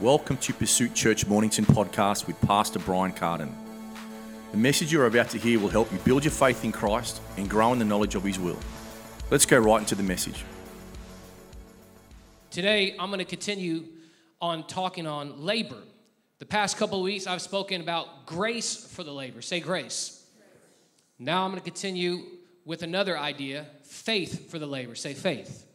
Welcome to Pursuit Church Mornington podcast with Pastor Brian Carden. The message you're about to hear will help you build your faith in Christ and grow in the knowledge of His will. Let's go right into the message. Today, I'm going to continue on talking on labor. The past couple of weeks, I've spoken about grace for the labor. Say grace. Now I'm going to continue with another idea, faith for the labor. Say faith.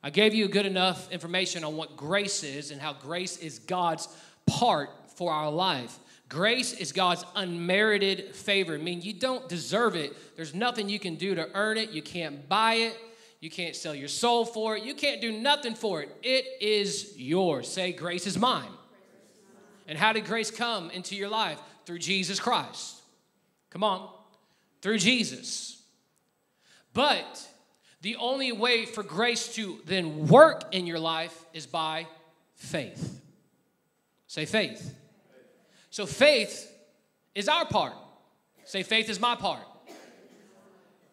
I gave you good enough information on what grace is and how grace is God's part for our life. Grace is God's unmerited favor. I mean, you don't deserve it. There's nothing you can do to earn it. You can't buy it. You can't sell your soul for it. You can't do nothing for it. It is yours. Say, grace is mine. And how did grace come into your life? Through Jesus Christ. Come on. Through Jesus. But the only way for grace to then work in your life is by faith. Say faith. So faith is our part. Say faith is my part.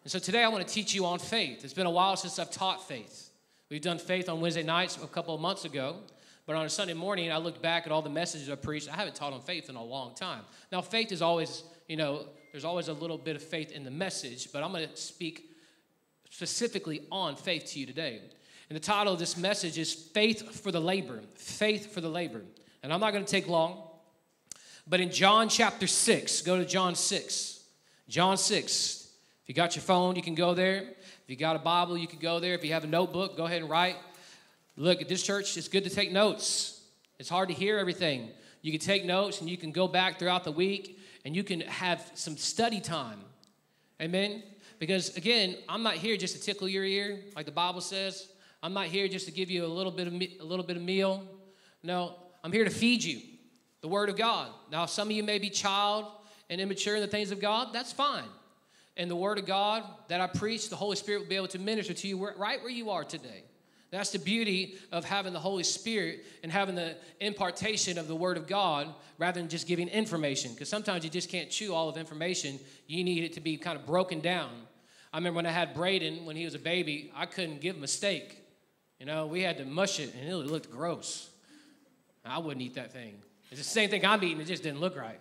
And so today I want to teach you on faith. It's been a while since I've taught faith. We've done faith on Wednesday nights a couple of months ago. But on a Sunday morning, I looked back at all the messages I preached. I haven't taught on faith in a long time. Now, faith is always, there's always a little bit of faith in the message. But I'm going to speak specifically on faith to you today. And the title of this message is Faith for the Labor. Faith for the Labor. And I'm not going to take long. But in John chapter 6, go to John 6. John 6. If you got your phone, you can go there. If you got a Bible, you can go there. If you have a notebook, go ahead and write. Look, at this church, it's good to take notes. It's hard to hear everything. You can take notes, and you can go back throughout the week, and you can have some study time. Amen? Because, again, I'm not here just to tickle your ear, like the Bible says. I'm not here just to give you a little bit of meal. No, I'm here to feed you the Word of God. Now, some of you may be child and immature in the things of God. That's fine. And the Word of God that I preach, the Holy Spirit will be able to minister to you right where you are today. That's the beauty of having the Holy Spirit and having the impartation of the Word of God rather than just giving information. Because sometimes you just can't chew all of information. You need it to be kind of broken down. I remember when I had Braden, when he was a baby, I couldn't give him a steak. We had to mush it, and it looked gross. I wouldn't eat that thing. It's the same thing I'm eating. It just didn't look right.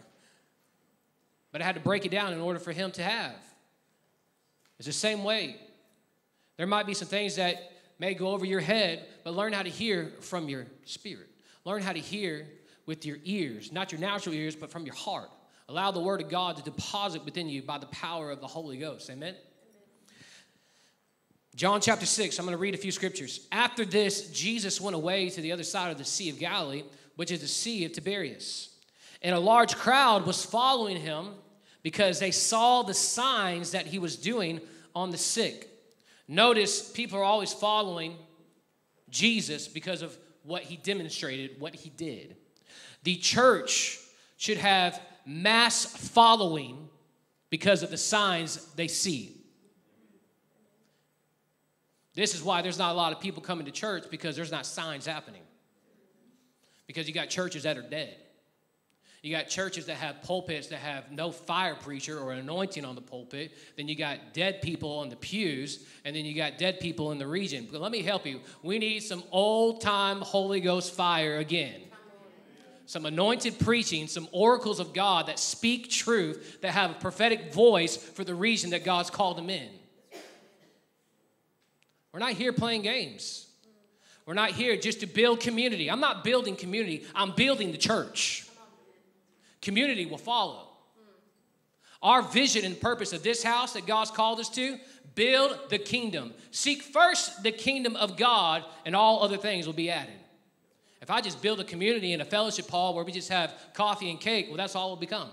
But I had to break it down in order for him to have. It's the same way. There might be some things that may go over your head, but learn how to hear from your spirit. Learn how to hear with your ears, not your natural ears, but from your heart. Allow the Word of God to deposit within you by the power of the Holy Ghost. Amen? John chapter 6, I'm going to read a few scriptures. After this, Jesus went away to the other side of the Sea of Galilee, which is the Sea of Tiberias. And a large crowd was following him because they saw the signs that he was doing on the sick. Notice people are always following Jesus because of what he demonstrated, what he did. The church should have mass following because of the signs they see. This is why there's not a lot of people coming to church, because there's not signs happening. Because you got churches that are dead. You got churches that have pulpits that have no fire preacher or anointing on the pulpit. Then you got dead people on the pews, and then you got dead people in the region. But let me help you. We need some old-time Holy Ghost fire again. Some anointed preaching, some oracles of God that speak truth, that have a prophetic voice for the region that God's called them in. We're not here playing games. We're not here just to build community. I'm not building community. I'm building the church. Community will follow. Our vision and purpose of this house that God's called us to, build the kingdom. Seek first the kingdom of God, and all other things will be added. If I just build a community and a fellowship hall where we just have coffee and cake, well, that's all we'll become.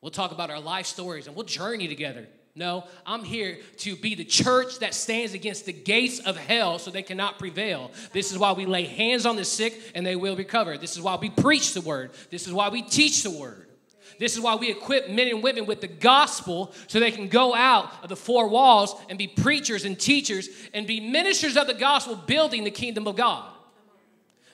We'll talk about our life stories, and we'll journey together. No, I'm here to be the church that stands against the gates of hell so they cannot prevail. This is why we lay hands on the sick and they will recover. This is why we preach the word. This is why we teach the word. This is why we equip men and women with the gospel so they can go out of the four walls and be preachers and teachers and be ministers of the gospel, building the kingdom of God.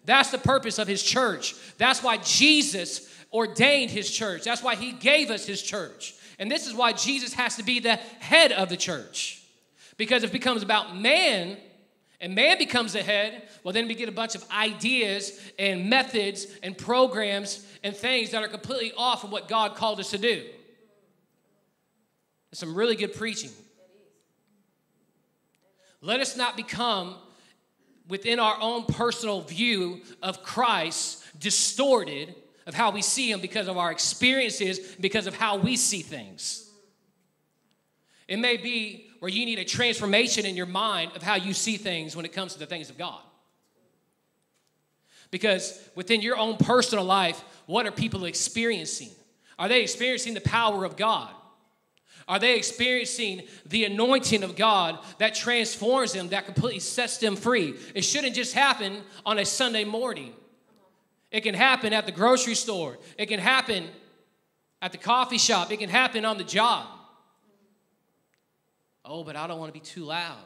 That's the purpose of his church. That's why Jesus ordained his church. That's why he gave us his church. And this is why Jesus has to be the head of the church. Because if it becomes about man and man becomes the head, well, then we get a bunch of ideas and methods and programs and things that are completely off of what God called us to do. There's some really good preaching. Let us not become, within our own personal view of Christ, distorted of how we see him because of our experiences, because of how we see things. It may be where you need a transformation in your mind of how you see things when it comes to the things of God. Because within your own personal life, what are people experiencing? Are they experiencing the power of God? Are they experiencing the anointing of God that transforms them, that completely sets them free? It shouldn't just happen on a Sunday morning. It can happen at the grocery store. It can happen at the coffee shop. It can happen on the job. Oh, but I don't want to be too loud.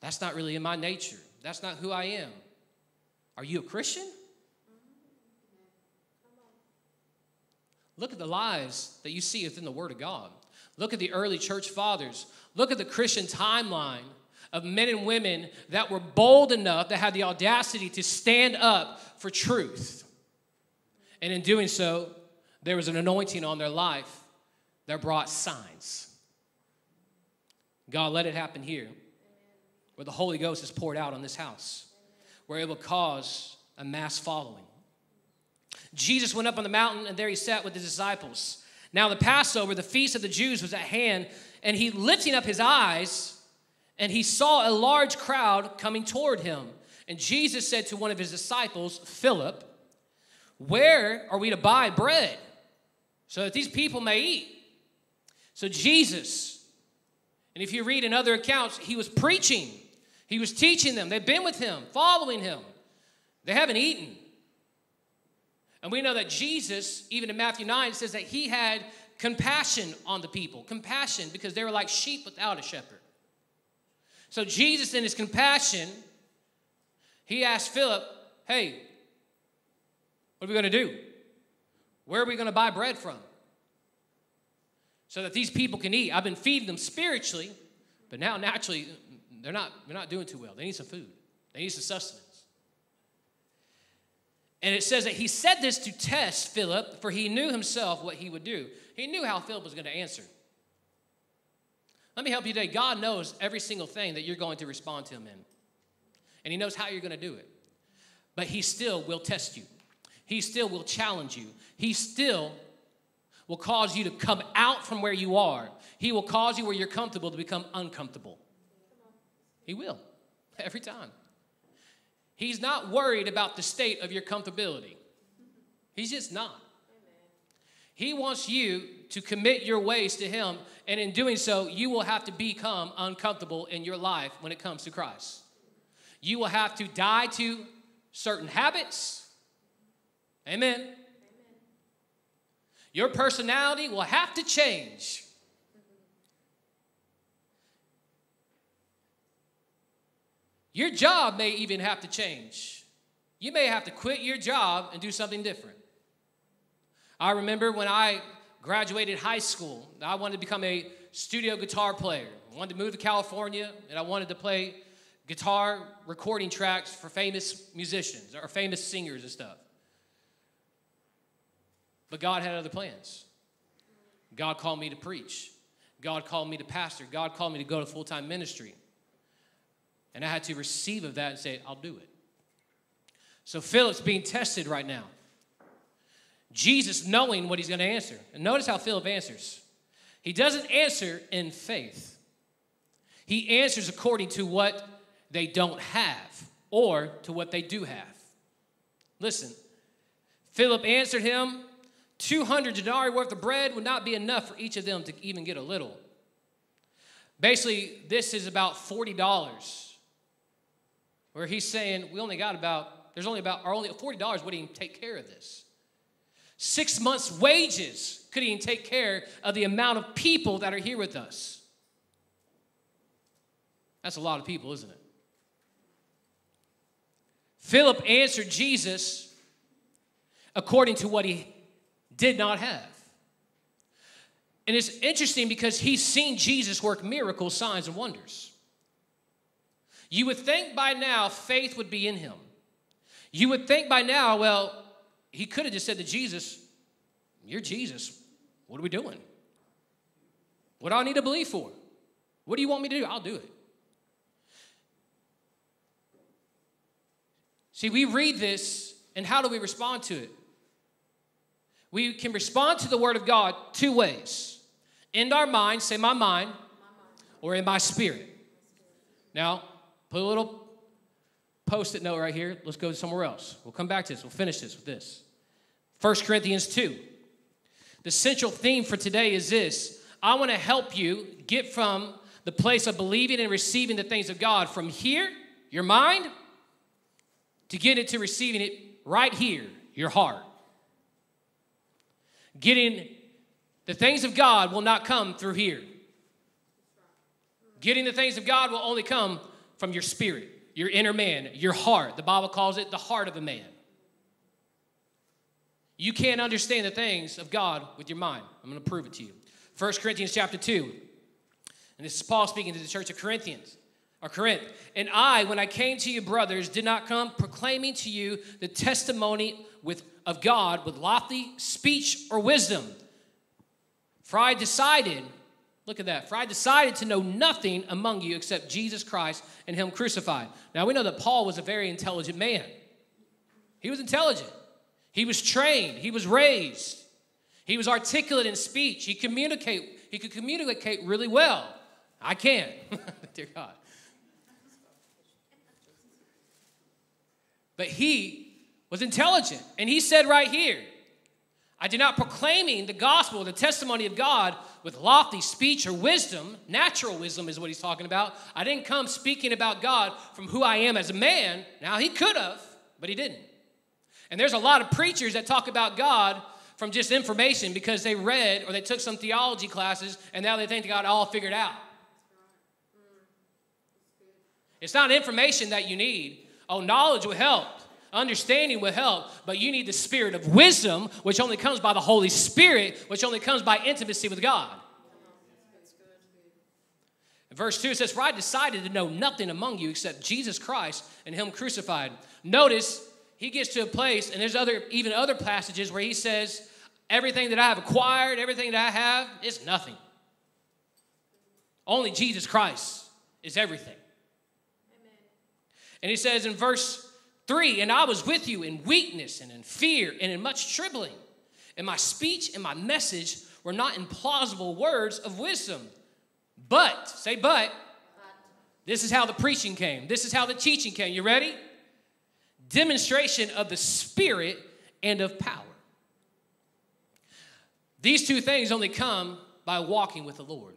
That's not really in my nature. That's not who I am. Are you a Christian? Look at the lives that you see within the Word of God. Look at the early church fathers. Look at the Christian timeline of men and women that were bold enough, that had the audacity to stand up for truth. And in doing so, there was an anointing on their life that brought signs. God, let it happen here, where the Holy Ghost is poured out on this house, where it will cause a mass following. Jesus went up on the mountain, and there he sat with his disciples. Now the Passover, the feast of the Jews, was at hand, and he, lifting up his eyes, and he saw a large crowd coming toward him. And Jesus said to one of his disciples, Philip, where are we to buy bread so that these people may eat? So Jesus, and if you read in other accounts, he was preaching. He was teaching them. They've been with him, following him. They haven't eaten. And we know that Jesus, even in Matthew 9, says that he had compassion on the people. Compassion, because they were like sheep without a shepherd. So Jesus, in his compassion, he asked Philip, hey, what are we going to do? Where are we going to buy bread from so that these people can eat? I've been feeding them spiritually, but now naturally they're not doing too well. They need some food. They need some sustenance. And it says that he said this to test Philip, for he knew himself what he would do. He knew how Philip was going to answer. Let me help you today. God knows every single thing that you're going to respond to him in. And he knows how you're going to do it. But he still will test you. He still will challenge you. He still will cause you to come out from where you are. He will cause you where you're comfortable to become uncomfortable. He will. Every time. He's not worried about the state of your comfortability. He's just not. He wants you to commit your ways to him, and in doing so, you will have to become uncomfortable in your life when it comes to Christ. You will have to die to certain habits. Amen. Your personality will have to change. Your job may even have to change. You may have to quit your job and do something different. I remember when I graduated high school, I wanted to become a studio guitar player. I wanted to move to California, and I wanted to play guitar recording tracks for famous musicians or famous singers and stuff. But God had other plans. God called me to preach. God called me to pastor. God called me to go to full-time ministry. And I had to receive of that and say, I'll do it. So Philip's being tested right now. Jesus knowing what he's going to answer. And notice how Philip answers. He doesn't answer in faith. He answers according to what they don't have or to what they do have. Listen, Philip answered him, 200 denarii worth of bread would not be enough for each of them to even get a little. Basically, this is about $40. Where he's saying, our only $40 wouldn't even take care of this. 6 months' wages couldn't even take care of the amount of people that are here with us. That's a lot of people, isn't it? Philip answered Jesus according to what he did not have. And it's interesting because he's seen Jesus work miracles, signs, and wonders. You would think by now faith would be in him. You would think by now, well, he could have just said to Jesus, you're Jesus. What are we doing? What do I need to believe for? What do you want me to do? I'll do it. See, we read this, and how do we respond to it? We can respond to the Word of God two ways. In our mind, say my mind, or in my spirit. Now, put a little post-it note right here. Let's go somewhere else. We'll come back to this. We'll finish this with this. 1 Corinthians 2. The central theme for today is this. I want to help you get from the place of believing and receiving the things of God from here, your mind, to get it to receiving it right here, your heart. Getting the things of God will not come through here. Getting the things of God will only come from your spirit, your inner man, your heart. The Bible calls it the heart of a man. You can't understand the things of God with your mind. I'm going to prove it to you. 1 Corinthians chapter 2, and this is Paul speaking to the church of Corinth. And I, when I came to you, brothers, did not come proclaiming to you the testimony of God with lofty speech or wisdom. For I decided, look at that, for I decided to know nothing among you except Jesus Christ and him crucified. Now, we know that Paul was a very intelligent man. He was intelligent. He was trained. He was raised. He was articulate in speech. He could communicate really well. I can't. Dear God. But he was intelligent. And he said right here, I did not proclaiming the gospel, the testimony of God with lofty speech or wisdom. Natural wisdom is what he's talking about. I didn't come speaking about God from who I am as a man. Now, he could have, but he didn't. And there's a lot of preachers that talk about God from just information because they read or they took some theology classes and now they think they got it all figured out. It's not information that you need. Oh, knowledge will help. Understanding will help. But you need the spirit of wisdom, which only comes by the Holy Spirit, which only comes by intimacy with God. In verse 2 it says, for I decided to know nothing among you except Jesus Christ and him crucified. Notice, he gets to a place, and there's even other passages where he says, everything that I have acquired, everything that I have is nothing. Only Jesus Christ is everything. Amen. And he says in verse 3, and I was with you in weakness and in fear and in much trembling. And my speech and my message were not in plausible words of wisdom. But, say but, this is how the preaching came. This is how the teaching came. You ready? Demonstration of the Spirit and of power. These two things only come by walking with the Lord.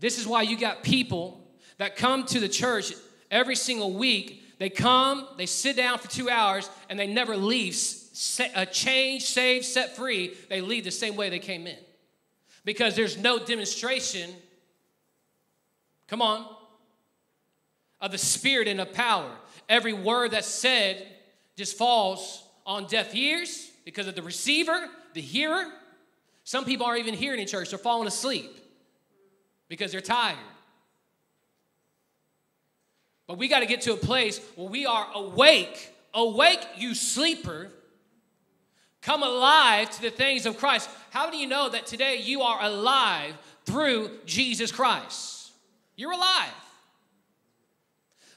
This is why you got people that come to the church every single week. They come, they sit down for 2 hours, and they never leave. Changed, saved, set free. They leave the same way they came in because there's no demonstration. Come on. Of the Spirit and of power. Every word that's said just falls on deaf ears because of the receiver, the hearer. Some people aren't even hearing in church. They're falling asleep because they're tired. But we got to get to a place where we are awake. Awake, you sleeper. Come alive to the things of Christ. How do you know that today you are alive through Jesus Christ? You're alive.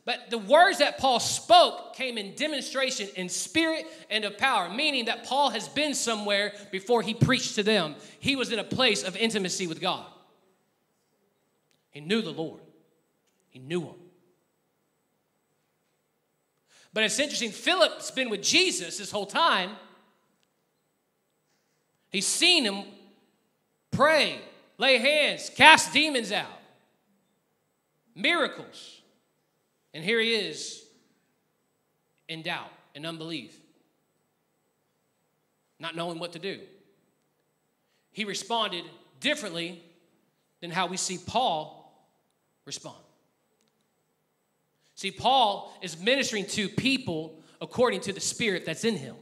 But the words that Paul spoke came in demonstration in spirit and of power, meaning that Paul has been somewhere before he preached to them. He was in a place of intimacy with God. He knew the Lord. He knew him. But it's interesting, Philip's been with Jesus this whole time. He's seen him pray, lay hands, cast demons out, miracles. And here he is in doubt and unbelief, not knowing what to do. He responded differently than how we see Paul respond. See, Paul is ministering to people according to the spirit that's in him.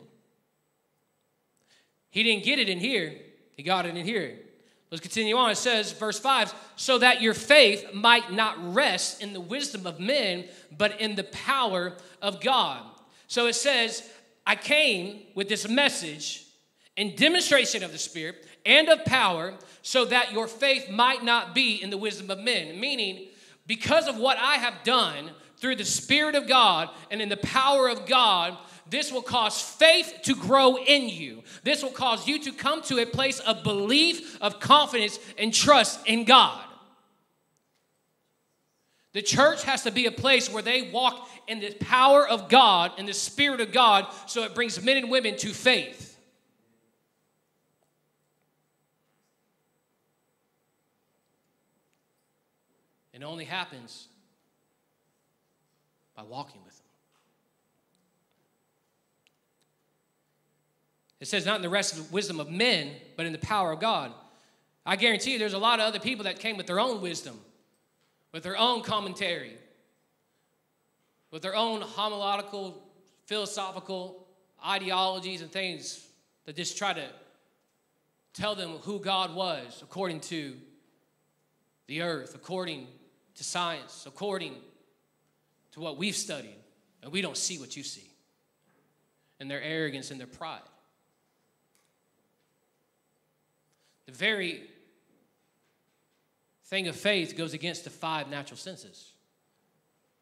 He didn't get it in here. He got it in here. Let's continue on. It says, verse 5, so that your faith might not rest in the wisdom of men, but in the power of God. So it says, I came with this message in demonstration of the Spirit and of power, so that your faith might not be in the wisdom of men. Meaning, because of what I have done through the Spirit of God and in the power of God, this will cause faith to grow in you. This will cause you to come to a place of belief, of confidence, and trust in God. The church has to be a place where they walk in the power of God and the Spirit of God, so it brings men and women to faith. And it only happens by walking with them. It says, not in the rest of the wisdom of men, but in the power of God. I guarantee you there's a lot of other people that came with their own wisdom, with their own commentary, with their own homiletical, philosophical ideologies and things that just try to tell them who God was according to the earth, according to science, according to what we've studied, and we don't see what you see, and their arrogance and their pride. The very thing of faith goes against the 5 natural senses.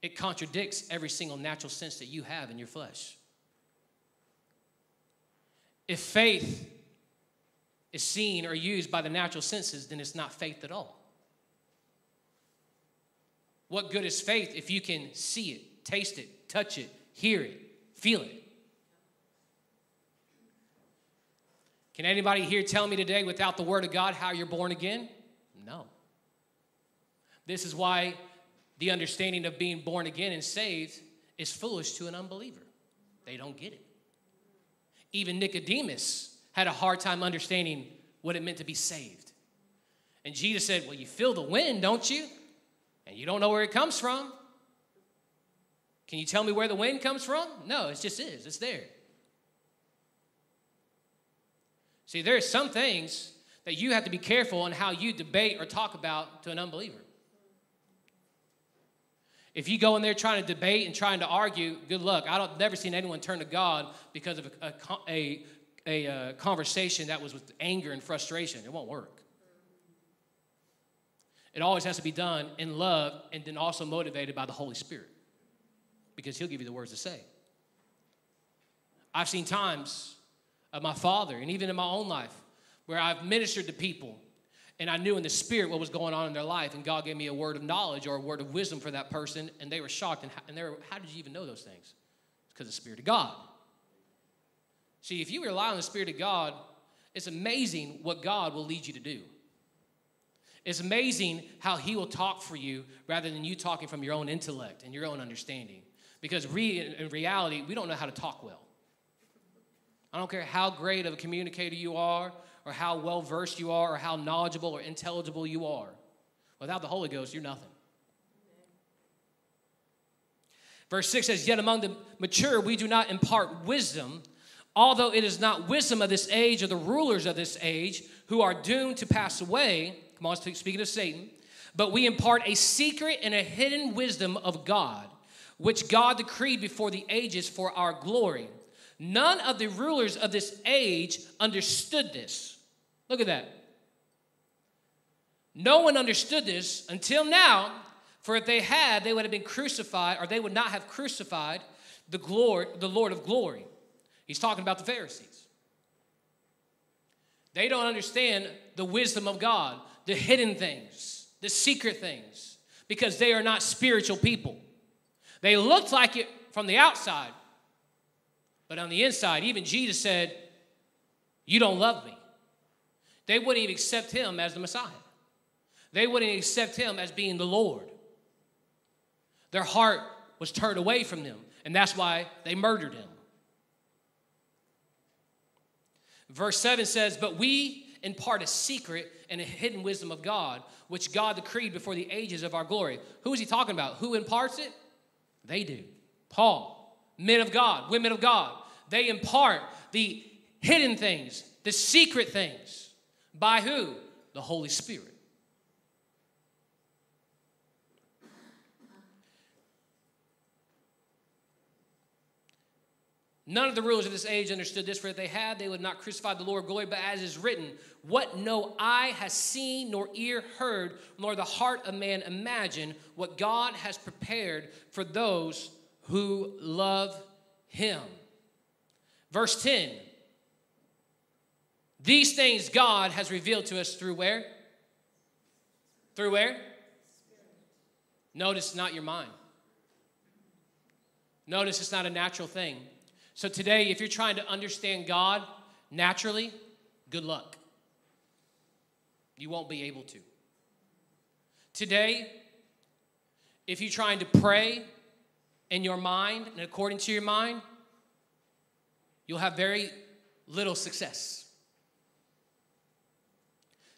It contradicts every single natural sense that you have in your flesh. If faith is seen or used by the natural senses, then it's not faith at all. What good is faith if you can see it, taste it, touch it, hear it, feel it? Can anybody here tell me today without the Word of God how you're born again? No. This is why the understanding of being born again and saved is foolish to an unbeliever. They don't get it. Even Nicodemus had a hard time understanding what it meant to be saved. And Jesus said, well, you feel the wind, don't you? And you don't know where it comes from. Can you tell me where the wind comes from? No, it just is. It's there. See, there are some things that you have to be careful on how you debate or talk about to an unbeliever. If you go in there trying to debate and trying to argue, good luck. I've never seen anyone turn to God because of a conversation that was with anger and frustration. It won't work. It always has to be done in love and then also motivated by the Holy Spirit, because He'll give you the words to say. I've seen times of my father, and even in my own life, where I've ministered to people, and I knew in the Spirit what was going on in their life, and God gave me a word of knowledge or a word of wisdom for that person, and they were shocked, and they were, how did you even know those things? It's because of the Spirit of God. See, if you rely on the Spirit of God, it's amazing what God will lead you to do. It's amazing how He will talk for you rather than you talking from your own intellect and your own understanding, because in reality, we don't know how to talk well. I don't care how great of a communicator you are, or how well-versed you are, or how knowledgeable or intelligible you are. Without the Holy Ghost, you're nothing. Verse 6 says, yet among the mature we do not impart wisdom, although it is not wisdom of this age or the rulers of this age who are doomed to pass away. Come on, speaking of Satan. But we impart a secret and a hidden wisdom of God, which God decreed before the ages for our glory. None of the rulers of this age understood this. Look at that. No one understood this until now, for if they had, they would have been crucified, or they would not have crucified the Lord of glory. He's talking about the Pharisees. They don't understand the wisdom of God, the hidden things, the secret things, because they are not spiritual people. They looked like it from the outside, but on the inside, even Jesus said, you don't love me. They wouldn't even accept Him as the Messiah. They wouldn't accept Him as being the Lord. Their heart was turned away from Him, and that's why they murdered Him. Verse 7 says, but we impart a secret and a hidden wisdom of God, which God decreed before the ages of our glory. Who is He talking about? Who imparts it? They do. Paul. Men of God, women of God, they impart the hidden things, the secret things. By who? the Holy Spirit. None of the rulers of this age understood this, for if they had, they would not crucify the Lord of glory. But as is written, what no eye has seen, nor ear heard, nor the heart of man imagined, what God has prepared for those who love him. Verse 10. These things God has revealed to us through where? Through where? Notice not your mind. Notice it's not a natural thing. So today, if you're trying to understand God naturally, good luck. You won't be able to. Today, if you're trying to pray in your mind and according to your mind, you'll have very little success.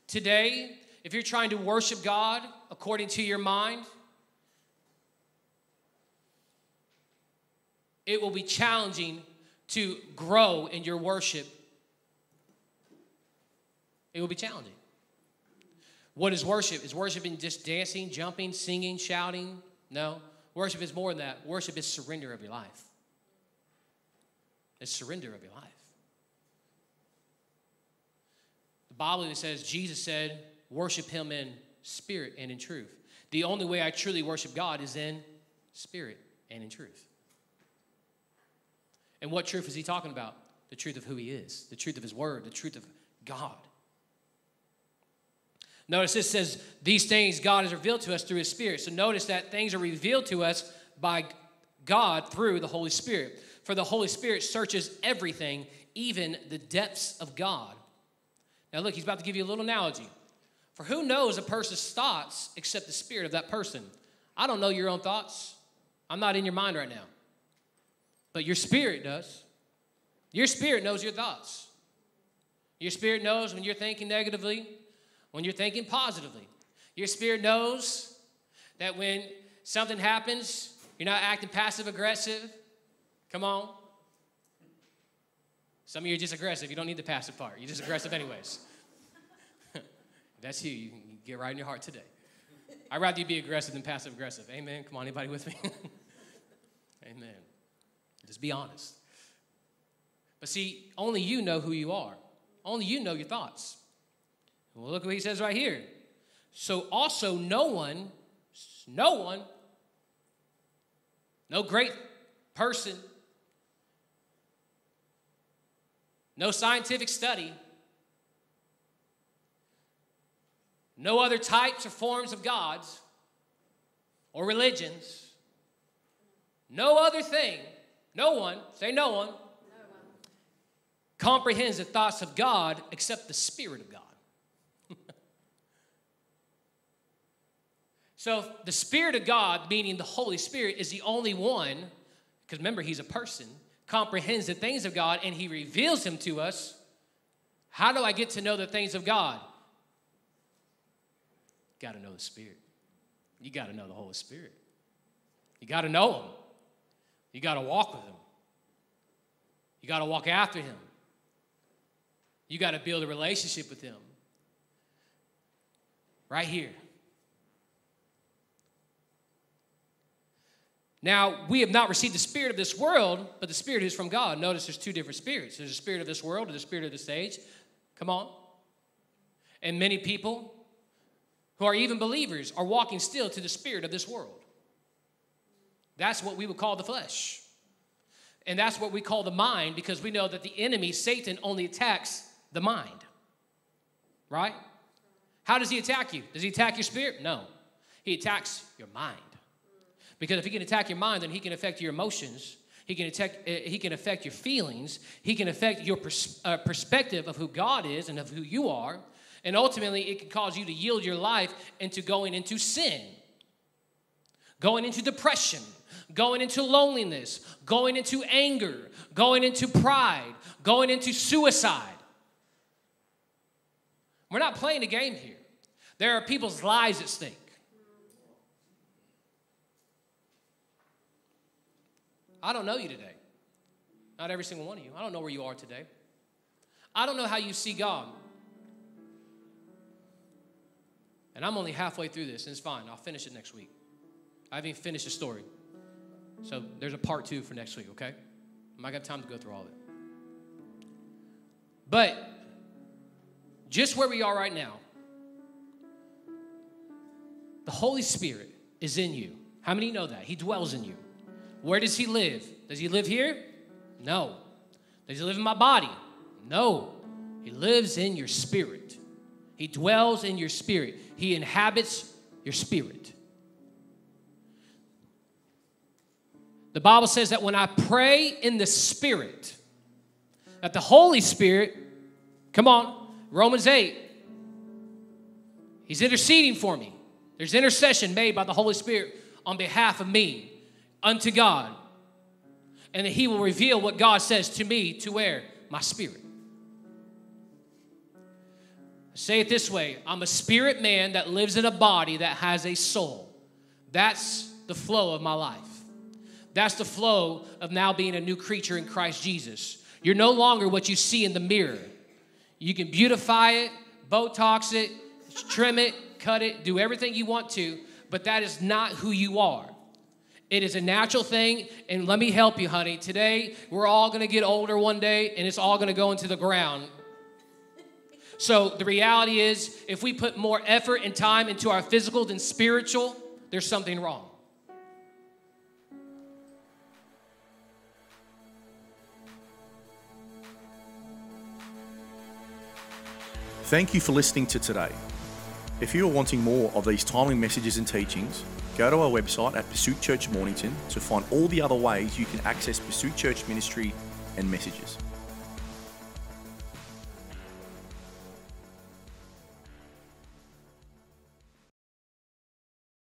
Today, if you're trying to worship God according to your mind, it will be challenging to grow in your worship. It will be challenging. What is worship? Is worship just dancing, jumping, singing, shouting? No. Worship is more than that. Worship is surrender of your life. It's surrender of your life. The Bible says, Jesus said, worship him in spirit and in truth. The only way I truly worship God is in spirit and in truth. And what truth is he talking about? The truth of who he is, the truth of his word, the truth of God. Notice this says, these things God has revealed to us through his spirit. So notice that things are revealed to us by God through the Holy Spirit. For the Holy Spirit searches everything, even the depths of God. Now look, he's about to give you a little analogy. For who knows a person's thoughts except the spirit of that person? I don't know your own thoughts. I'm not in your mind right now. But your spirit does. Your spirit knows your thoughts. Your spirit knows when you're thinking negatively, when you're thinking positively. Your spirit knows that when something happens, you're not acting passive-aggressive. Come on. Some of you are just aggressive. You don't need the passive part. You're just aggressive anyways. If that's you, you can get right in your heart today. I'd rather you be aggressive than passive-aggressive. Amen. Come on, anybody with me? Amen. Just be honest. But see, only you know who you are. Only you know your thoughts. Well, look what he says right here. So also no one, no great person, no scientific study, no other types or forms of gods or religions, no other thing, no one, say no one, comprehends the thoughts of God except the Spirit of God. So the Spirit of God, meaning the Holy Spirit, is the only one, because remember, he's a person, comprehends the things of God, and he reveals him to us. How do I get to know the things of God? You got to know the Spirit. You got to know the Holy Spirit. You got to know him. You got to walk with him. You got to walk after him. You got to build a relationship with him. Right here. Now, we have not received the spirit of this world, but the spirit is from God. Notice there's two different spirits. There's the spirit of this world and the spirit of this age. Come on. And many people who are even believers are walking still to the spirit of this world. That's what we would call the flesh. And that's what we call the mind, because we know that the enemy, Satan, only attacks the mind. Right? How does he attack you? Does he attack your spirit? No. He attacks your mind. Because if he can attack your mind, then he can affect your emotions. He can affect your feelings. He can affect your perspective of who God is and of who you are. And ultimately, it can cause you to yield your life into going into sin, going into depression, going into loneliness, going into anger, going into pride, going into suicide. We're not playing a game here. There are people's lives at stake. I don't know you today. Not every single one of you. I don't know where you are today. I don't know how you see God. And I'm only halfway through this, and it's fine. I'll finish it next week. I haven't even finished the story. So there's a part two for next week, okay? I'm not going to have time to go through all of it. But just where we are right now, the Holy Spirit is in you. How many know that? He dwells in you. Where does he live? Does he live here? No. Does he live in my body? No. He lives in your spirit. He dwells in your spirit. He inhabits your spirit. The Bible says that when I pray in the spirit, that the Holy Spirit, come on, Romans 8, he's interceding for me. There's intercession made by the Holy Spirit on behalf of me unto God. And that he will reveal what God says to me to where? My spirit. Say it this way. I'm a spirit man that lives in a body that has a soul. That's the flow of my life. That's the flow of now being a new creature in Christ Jesus. You're no longer what you see in the mirror. You can beautify it, Botox it, trim it, cut it, do everything you want to, but that is not who you are. It is a natural thing, and let me help you, honey. Today, we're all going to get older one day, and it's all going to go into the ground. So the reality is, if we put more effort and time into our physical than spiritual, there's something wrong. Thank you for listening to today. If you are wanting more of these timely messages and teachings, go to our website at Pursuit Church Mornington to find all the other ways you can access Pursuit Church ministry and messages.